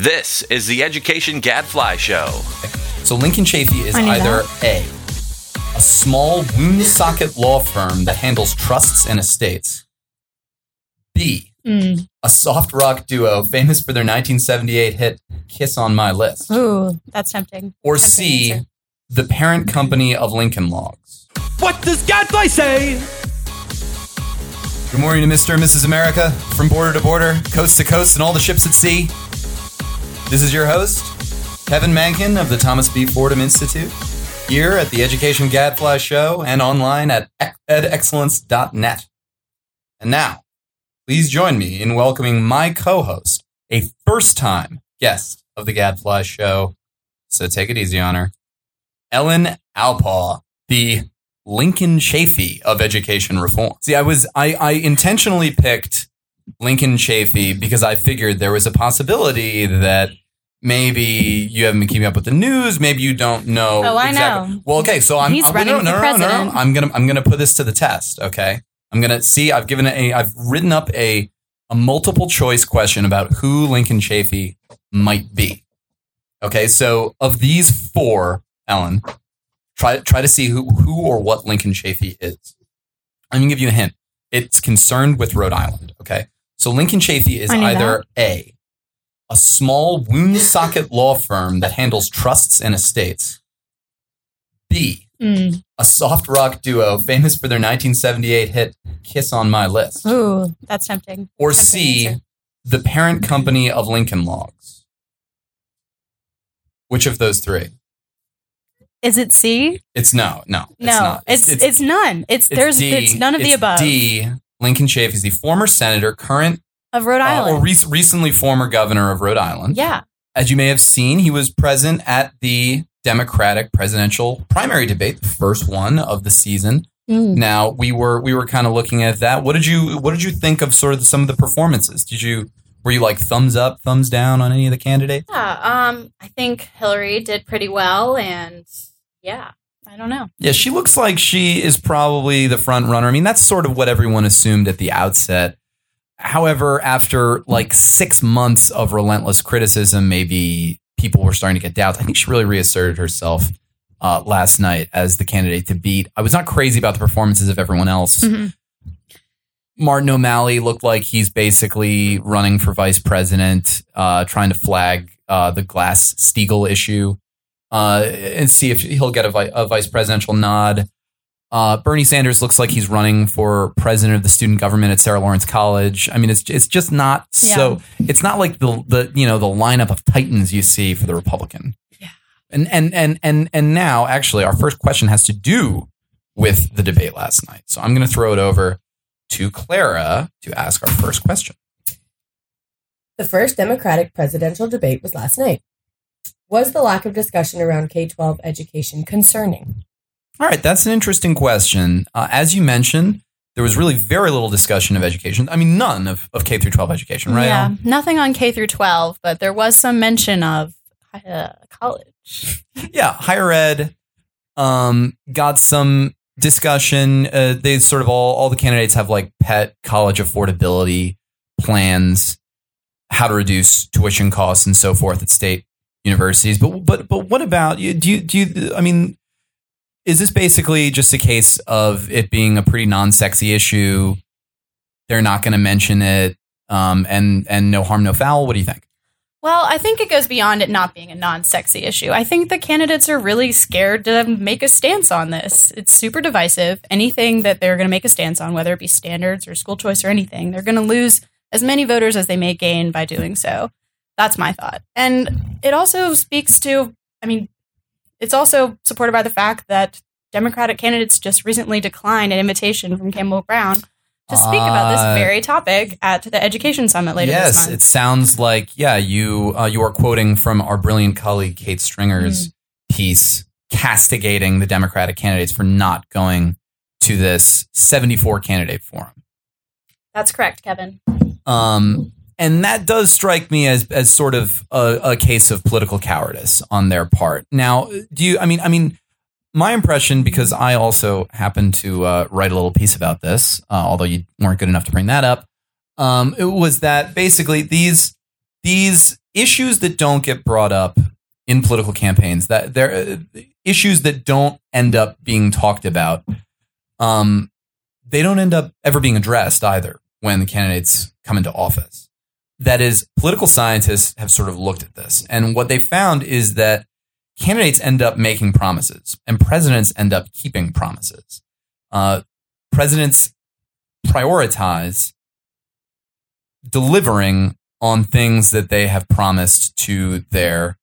This is the Education Gadfly Show. So Lincoln Chafee is either A small woonsocket law firm that handles trusts and estates, B, a soft rock duo famous for their 1978 hit Kiss on My List. Ooh, that's tempting. Or tempting C, answer. The parent company of Lincoln Logs. What does Gadfly say? Good morning to Mr. and Mrs. America, from border to border, coast to coast, and all the ships at sea. This is your host, Kevin Mahnken of the Thomas B. Fordham Institute, here at the Education Gadfly Show and online at edexcellence.net. And now, please join me in welcoming my co-host, a first-time guest of the Gadfly Show, so take it easy on her, Ellen Alpaugh, the Lincoln Chafee of education reform. See, I intentionally picked Lincoln Chafee because I figured there was a possibility that maybe you haven't been keeping up with the news, maybe you don't know. Oh, exactly. I know. Well, okay, so I'm running for president. I'm gonna put this to the test. Okay, I've written up a multiple choice question about who Lincoln Chafee might be. Okay, so of these four, Ellen, try to see who or what Lincoln Chafee is. I'm gonna give you a hint. It's concerned with Rhode Island. Okay, so Lincoln Chafee is either A small woonsocket law firm that handles trusts and estates, B, a soft rock duo famous for their 1978 hit Kiss on My List. Ooh, that's tempting. Or tempting C, answer. The parent company of Lincoln Logs. Which of those three? Is it C? It's no, it's not. It's none. It's none of the above. D, Lincoln Chafee is the former senator, current of Rhode Island. Or recently former governor of Rhode Island. Yeah. As you may have seen, he was present at the Democratic presidential primary debate, the first one of the season. Now, we were kind of looking at that. What did you think of sort of some of the performances? Were you like thumbs up, thumbs down on any of the candidates? Yeah, I think Hillary did pretty well, and yeah, I don't know. Yeah, she looks like she is probably the front runner. I mean, that's sort of what everyone assumed at the outset. However, after like 6 months of relentless criticism, maybe people were starting to get doubts. I think she really reasserted herself last night as the candidate to beat. I was not crazy about the performances of everyone else. Mm-hmm. Martin O'Malley looked like he's basically running for vice president, trying to flag the Glass-Steagall issue and see if he'll get a vice presidential nod. Bernie Sanders looks like he's running for president of the student government at Sarah Lawrence College. I mean, it's just not so. It's not like the lineup of titans you see for the Republican. Yeah. And now actually our first question has to do with the debate last night. So I'm going to throw it over to Clara to ask our first question. The first Democratic presidential debate was last night. Was the lack of discussion around K-12 education concerning? All right, that's an interesting question. As you mentioned, there was really very little discussion of education. I mean, none of K through 12 education, right? Yeah, nothing on K through 12, but there was some mention of college. Yeah, higher ed got some discussion. They sort of all the candidates have like pet college affordability plans, how to reduce tuition costs and so forth at state universities. But what about you? Do you? I mean, is this basically just a case of it being a pretty non-sexy issue? They're not going to mention it, and no harm, no foul. What do you think? Well, I think it goes beyond it not being a non-sexy issue. I think the candidates are really scared to make a stance on this. It's super divisive. Anything that they're going to make a stance on, whether it be standards or school choice or anything, they're going to lose as many voters as they may gain by doing so. That's my thought. And it also speaks to, I mean, it's also supported by the fact that Democratic candidates just recently declined an invitation from Campbell Brown to speak about this very topic at the Education Summit later this month. Yes, it sounds like, you are quoting from our brilliant colleague Kate Stringer's piece castigating the Democratic candidates for not going to this 74 candidate forum. That's correct, Kevin. And that does strike me as sort of a case of political cowardice on their part. Now, I mean, my impression, because I also happen to write a little piece about this, although you weren't good enough to bring that up, it was that basically these issues that don't get brought up in political campaigns, that there issues that don't end up being talked about, they don't end up ever being addressed either when the candidates come into office. That is, political scientists have sort of looked at this, and what they found is that candidates end up making promises, and presidents end up keeping promises. Presidents prioritize delivering on things that they have promised to their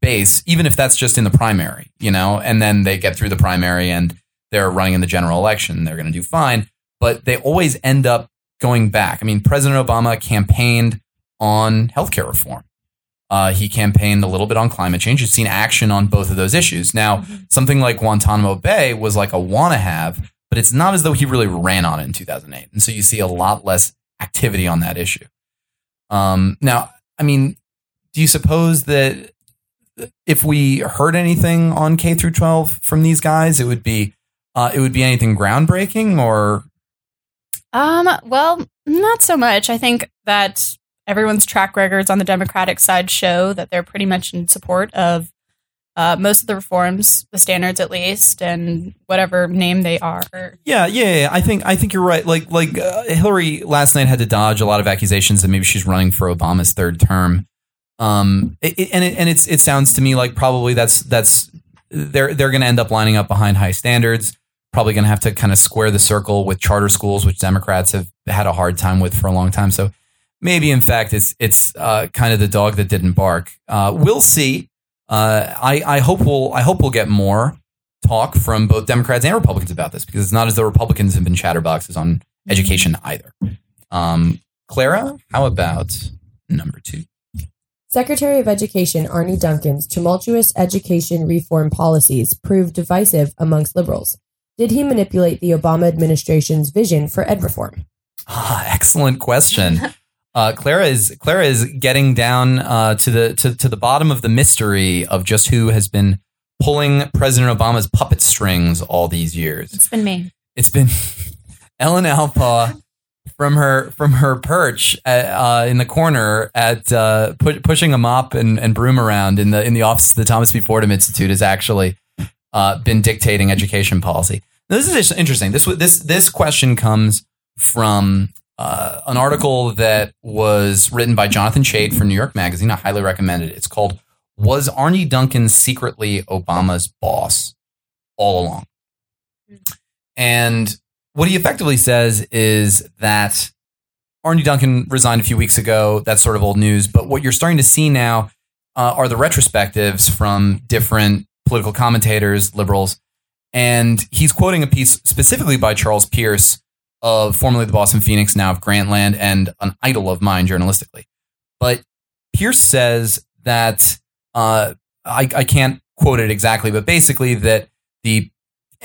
base, even if that's just in the primary, you know. And then they get through the primary, and they're running in the general election. They're going to do fine, but they always end up going back. I mean, President Obama campaigned on healthcare reform. He campaigned a little bit on climate change. You've seen action on both of those issues. Now, something like Guantanamo Bay was like a wanna have, but it's not as though he really ran on it in 2008. And so you see a lot less activity on that issue. Now, I mean, do you suppose that if we heard anything on K through 12 from these guys, it would be anything groundbreaking or? Well, not so much. I think that everyone's track records on the Democratic side show that they're pretty much in support of most of the reforms, the standards at least, and whatever name they are. Yeah. I think you're right. Like Hillary last night had to dodge a lot of accusations that maybe she's running for Obama's third term. It sounds to me like probably that's they're going to end up lining up behind high standards. Probably going to have to kind of square the circle with charter schools, which Democrats have had a hard time with for a long time. So. Maybe, in fact, it's kind of the dog that didn't bark. We'll see. I hope we'll get more talk from both Democrats and Republicans about this, because it's not as though Republicans have been chatterboxes on education either. Clara, how about number 2? Secretary of Education Arne Duncan's tumultuous education reform policies proved divisive amongst liberals. Did he manipulate the Obama administration's vision for ed reform? Excellent question. Clara is getting down to the bottom of the mystery of just who has been pulling President Obama's puppet strings all these years. It's been me. It's been Ellen Alpaugh from her perch in the corner at pushing a mop and broom around in the office of the Thomas B. Fordham Institute has actually been dictating education policy. Now, this is interesting. This question comes from. An article that was written by Jonathan Chait for New York Magazine. I highly recommend it. It's called, "Was Arne Duncan Secretly Obama's Boss All Along?" And what he effectively says is that Arne Duncan resigned a few weeks ago. That's sort of old news. But what you're starting to see now are the retrospectives from different political commentators, liberals. And he's quoting a piece specifically by Charles Pierce, of formerly the Boston Phoenix, now of Grantland, and an idol of mine journalistically. But Pierce says that I can't quote it exactly, but basically that the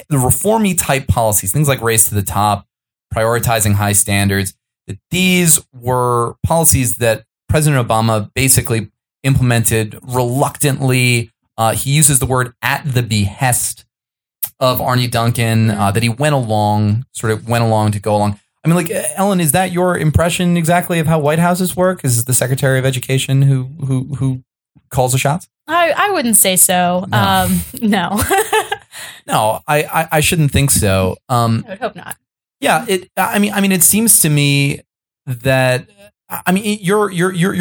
reformy type policies, things like race to the top, prioritizing high standards, that these were policies that President Obama basically implemented reluctantly. He uses the word at the behest of Arne Duncan, that he went along to go along. I mean, like, Ellen, is that your impression exactly of how White Houses work? Is it the Secretary of Education who calls the shots? I wouldn't say so. No. No, I shouldn't think so. I would hope not. Yeah. I mean, it seems to me that, I mean, your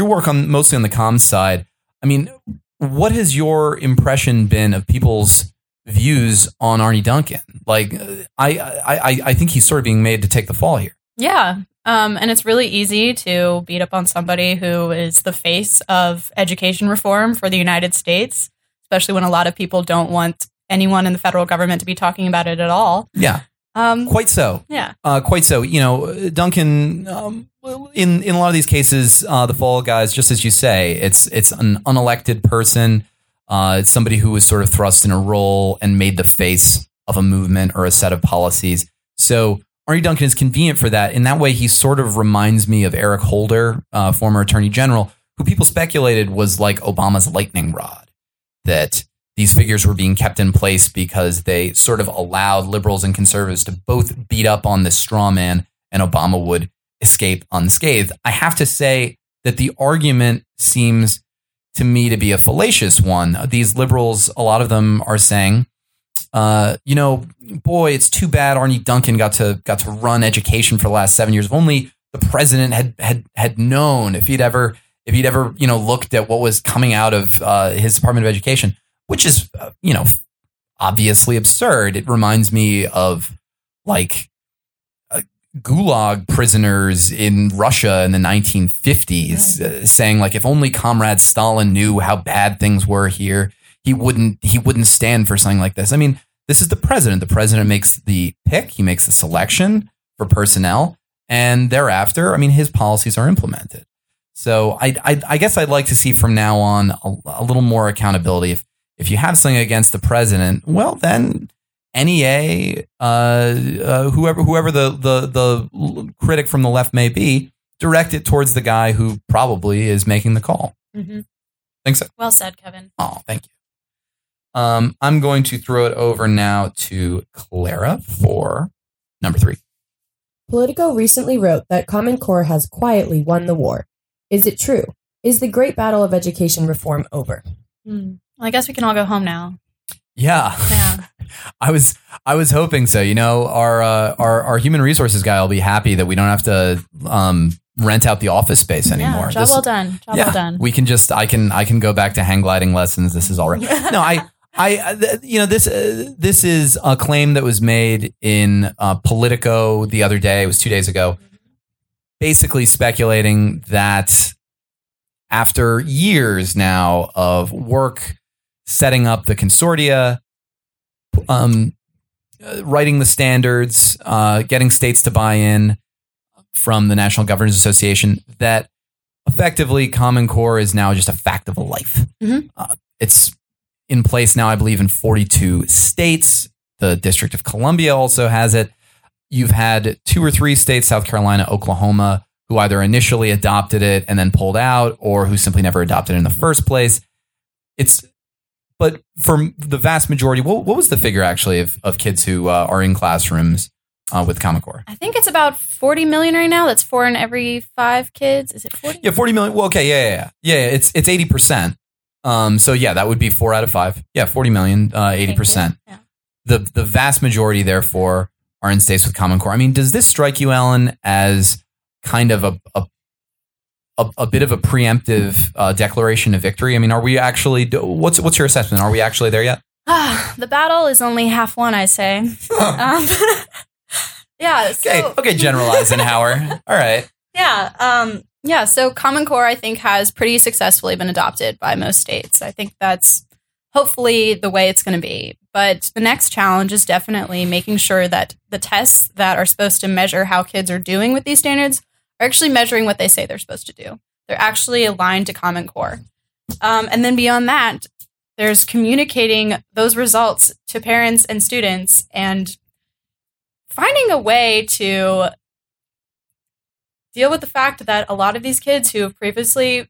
work on mostly on the comms side. I mean, what has your impression been of people's views on Arne Duncan? Like, I think he's sort of being made to take the fall here. Yeah. And it's really easy to beat up on somebody who is the face of education reform for the United States, especially when a lot of people don't want anyone in the federal government to be talking about it at all. Yeah. Quite so. Yeah. Quite so. You know, Duncan, in a lot of these cases, the fall guys, just as you say, it's an unelected person. It's somebody who was sort of thrust in a role and made the face of a movement or a set of policies. So Arne Duncan is convenient for that. In that way, he sort of reminds me of Eric Holder, former attorney general, who people speculated was like Obama's lightning rod, that these figures were being kept in place because they sort of allowed liberals and conservatives to both beat up on this straw man, and Obama would escape unscathed. I have to say that the argument seems to me to be a fallacious one. These liberals, a lot of them are saying, boy, it's too bad Arne Duncan got to run education for the last 7 years. If only the president had known, if he'd ever looked at what was coming out of his Department of Education, which is obviously absurd. It reminds me of Gulag prisoners in Russia in the 1950s, saying if only Comrade Stalin knew how bad things were here, he wouldn't stand for something like this. I mean, this is the president. The president makes the pick. He makes the selection for personnel, and thereafter, I mean, his policies are implemented. So I guess I'd like to see from now on a little more accountability. If you have something against the president, well then NEA, whoever the critic from the left may be, direct it towards the guy who probably is making the call. Mm-hmm. Think so? Well said, Kevin. Oh, thank you. I'm going to throw it over now to Clara for number 3. Politico recently wrote that Common Core has quietly won the war. Is it true? Is the great battle of education reform over? Well, I guess we can all go home now. Yeah. I was hoping so. Our human resources guy will be happy that we don't have to rent out the office space anymore. Job well done. We can just I can go back to hang gliding lessons. This is all right. No, this is a claim that was made in Politico the other day. It was 2 days ago. Basically speculating that after years now of work setting up the consortia, writing the standards, getting states to buy in from the National Governors Association, that effectively Common Core is now just a fact of life. Mm-hmm. It's in place now, I believe, in 42 states. The District of Columbia also has it. You've had 2 or 3 states, South Carolina, Oklahoma, who either initially adopted it and then pulled out, or who simply never adopted it in the first place. But for the vast majority, what was the figure actually of kids who are in classrooms with Common Core? I think it's about 40 million right now. That's 4 in every 5 kids. Is it 40? Yeah, 40 million. Well, okay, yeah. It's 80%. So yeah, that would be 4 out of 5. Yeah, 40 million, 80%. Yeah. The vast majority, therefore, are in states with Common Core. I mean, does this strike you, Ellen, as kind of a bit of a preemptive declaration of victory? I mean, are we actually? What's your assessment? Are we actually there yet? The battle is only half won, I say. Yeah. Okay, General Eisenhower. All right. Yeah. Yeah. So Common Core, I think, has pretty successfully been adopted by most states. I think that's hopefully the way it's going to be. But the next challenge is definitely making sure that the tests that are supposed to measure how kids are doing with these standards are actually measuring what they say they're supposed to do. They're actually aligned to Common Core. And then beyond that, there's communicating those results to parents and students and finding a way to deal with the fact that a lot of these kids who have previously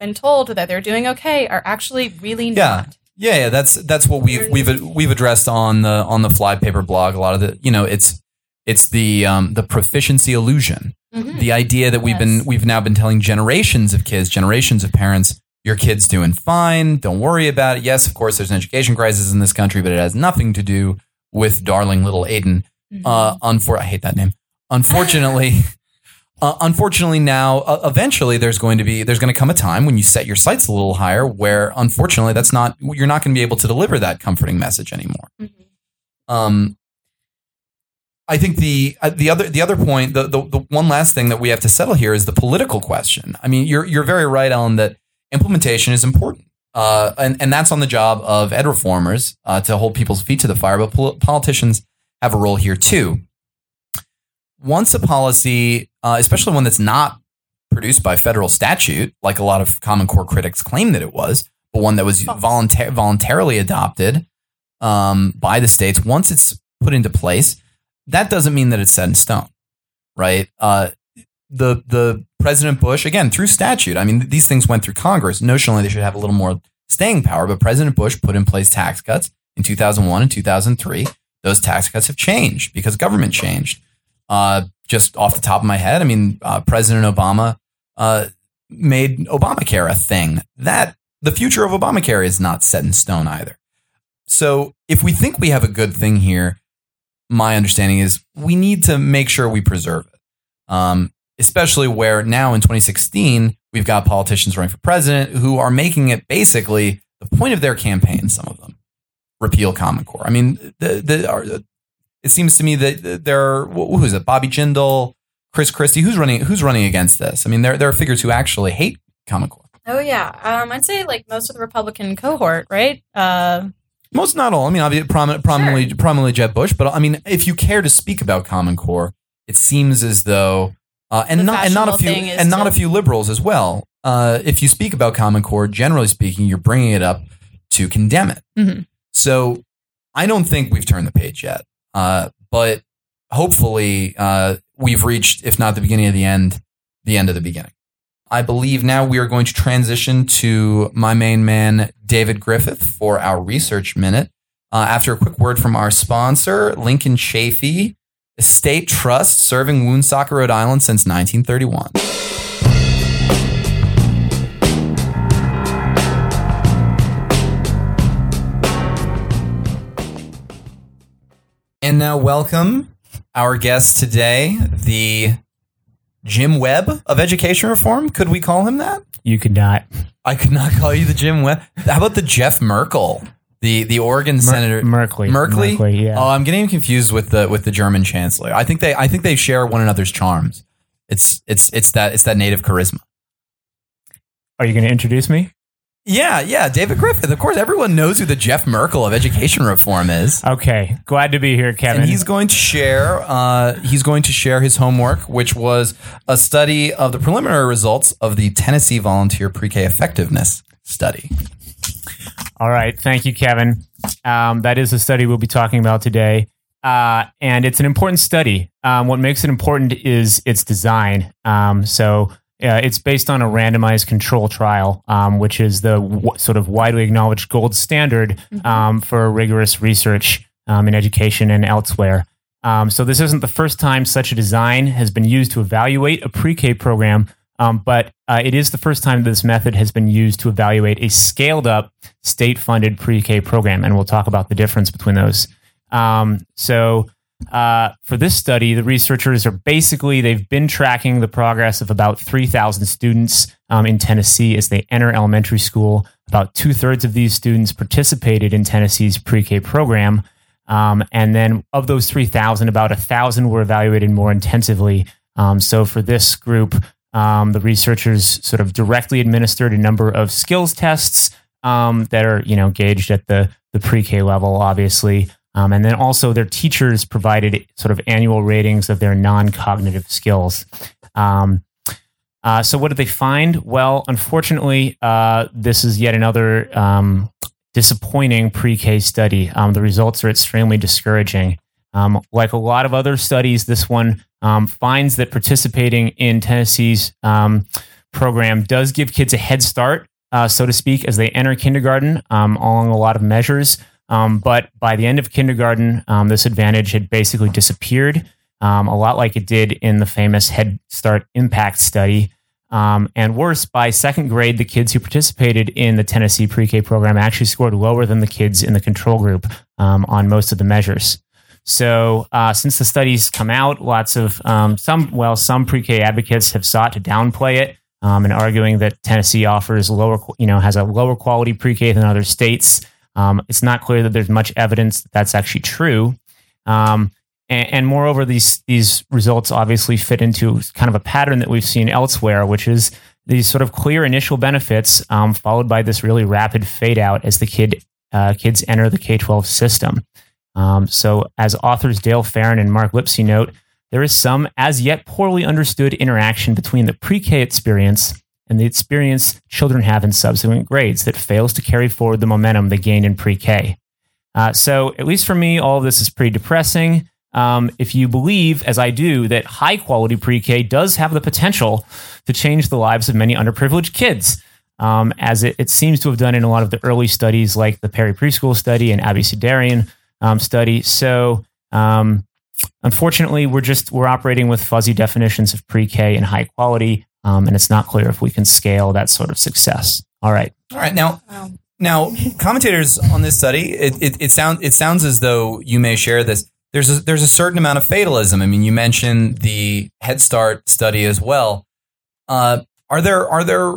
been told that they're doing okay are actually really not. Yeah, that's what we've addressed on the flypaper blog. A lot of the it's the proficiency illusion, mm-hmm. the idea that we've now been telling generations of kids, generations of parents, your kid's doing fine, don't worry about it. Yes, of course, there's an education crisis in this country, but it has nothing to do with darling little Aiden. Mm-hmm. I hate that name. Unfortunately, now, eventually, there's going to come a time when you set your sights a little higher, where unfortunately you're not going to be able to deliver that comforting message anymore. Mm-hmm. I think the other point, the one last thing that we have to settle here is the political question. I mean, you're very right, Ellen, that implementation is important, and that's on the job of ed reformers to hold people's feet to the fire, but politicians have a role here too. Once a policy, especially one that's not produced by federal statute, like a lot of Common Core critics claim that it was, but one that was voluntarily adopted by the states, once it's put into place, that doesn't mean that it's set in stone, right? The President Bush, again, through statute, I mean, these things went through Congress. Notionally, they should have a little more staying power, but President Bush put in place tax cuts in 2001 and 2003. Those tax cuts have changed because government changed. Just off the top of my head, I mean, President Obama made Obamacare a thing. That the future of Obamacare is not set in stone either. So if we think we have a good thing here, my understanding is we need to make sure we preserve it. Especially where now in 2016, we've got politicians running for president who are making it basically the point of their campaign, some of them, repeal Common Core. I mean, it seems to me that there are, who is it, Bobby Jindal, Chris Christie, who's running against this? I mean, there are figures who actually hate Common Core. Oh, yeah. I'd say like most of the Republican cohort, right? Most, not all. I mean, obviously, prominently Jeb Bush. But I mean, if you care to speak about Common Core, it seems as though and not a few liberals as well. If you speak about Common Core, generally speaking, you're bringing it up to condemn it. Mm-hmm. So I don't think we've turned the page yet. But hopefully we've reached, if not the beginning of the end of the beginning. I believe now we are going to transition to my main man, David Griffith, for our research minute. After a quick word from our sponsor, Lincoln Chafee, Estate Trust, serving Woonsocket, Rhode Island since 1931. And now welcome our guest today, the Jim Webb of education reform. Could we call him that? You could not. I could not call you the Jim Webb. How about the Jeff Merkley, the Oregon senator? Merkley. Yeah. Oh, I'm getting confused with the German chancellor. I think they share one another's charms. It's that native charisma. Are you going to introduce me? Yeah, David Griffith. Of course, everyone knows who the Jeff Merkley of education reform is. Okay, glad to be here, Kevin. And he's going to share his homework, which was a study of the preliminary results of the Tennessee Volunteer Pre-K Effectiveness Study. All right, thank you, Kevin. That is the study we'll be talking about today, and it's an important study. What makes it important is its design. It's based on a randomized control trial, which is the sort of widely acknowledged gold standard for rigorous research in education and elsewhere. So this isn't the first time such a design has been used to evaluate a pre-K program, but it is the first time this method has been used to evaluate a scaled-up state-funded pre-K program, and we'll talk about the difference between those. For this study, the researchers are basically, they've been tracking the progress of about 3,000 students in Tennessee as they enter elementary school. About 2/3 of these students participated in Tennessee's pre-K program. And then of those 3,000, about 1,000 were evaluated more intensively. So for this group, the researchers sort of directly administered a number of skills tests that are, gauged at the pre-K level, obviously. And then also their teachers provided sort of annual ratings of their non-cognitive skills. So what did they find? Well, unfortunately, this is yet another disappointing pre-K study. The results are extremely discouraging. Like a lot of other studies, this one finds that participating in Tennessee's program does give kids a head start, so to speak, as they enter kindergarten along a lot of measures. But by the end of kindergarten, this advantage had basically disappeared, a lot like it did in the famous Head Start Impact Study. And worse, by second grade, the kids who participated in the Tennessee pre-K program actually scored lower than the kids in the control group on most of the measures. So since the studies come out, lots of some pre-K advocates have sought to downplay it and arguing that Tennessee offers has a lower quality pre-K than other states. It's not clear that there's much evidence that that's actually true. And moreover, these results obviously fit into kind of a pattern that we've seen elsewhere, which is these sort of clear initial benefits followed by this really rapid fade out as the kids enter the K-12 system. So as authors Dale Farron and Mark Lipsy note, there is some as yet poorly understood interaction between the pre-K experience and the experience children have in subsequent grades that fails to carry forward the momentum they gained in pre-K. So at least for me, all of this is pretty depressing. If you believe, as I do, that high-quality pre-K does have the potential to change the lives of many underprivileged kids, as it seems to have done in a lot of the early studies like the Perry Preschool Study and Abecedarian Study. So unfortunately, we're operating with fuzzy definitions of pre-K and high quality, And it's not clear if we can scale that sort of success. All right. Now, commentators on this study, it sounds as though you may share this. There's a certain amount of fatalism. I mean, you mentioned the Head Start study as well. Are there?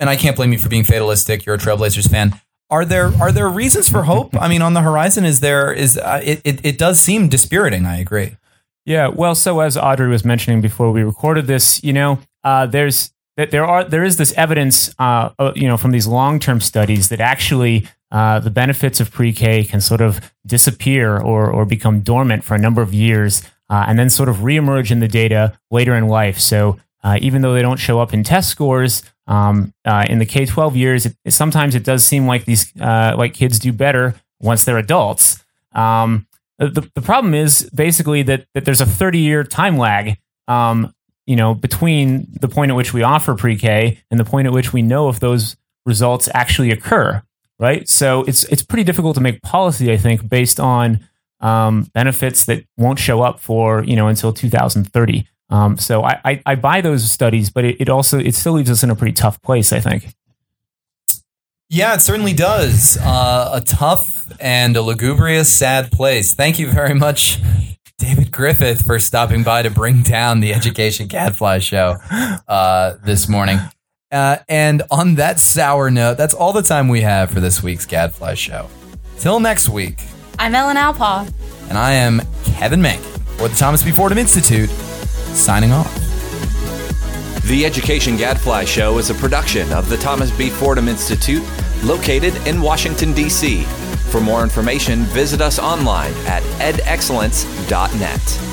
And I can't blame you for being fatalistic. You're a Trailblazers fan. Are there reasons for hope? I mean, on the horizon, it does seem dispiriting. I agree. Yeah. Well, so as Audrey was mentioning before we recorded this, there is this evidence, from these long-term studies that actually the benefits of pre-K can sort of disappear or become dormant for a number of years, and then sort of reemerge in the data later in life. So even though they don't show up in test scores, in the K-12 years, sometimes it does seem like these like kids do better once they're adults. The problem is basically that there's a 30-year time lag, between the point at which we offer pre-K and the point at which we know if those results actually occur, right? So it's pretty difficult to make policy, I think, based on benefits that won't show up for, until 2030. So I buy those studies, but it still leaves us in a pretty tough place, I think. Yeah, it certainly does. A tough and a lugubrious, sad place. Thank you very much, David Griffith, for stopping by to bring down the Education Gadfly Show this morning. And on that sour note, that's all the time we have for this week's Gadfly Show. Till next week. I'm Ellen Alpaugh. And I am Kevin Mahnken for the Thomas B. Fordham Institute, signing off. The Education Gadfly Show is a production of the Thomas B. Fordham Institute, located in Washington, D.C. For more information, visit us online at edexcellence.net.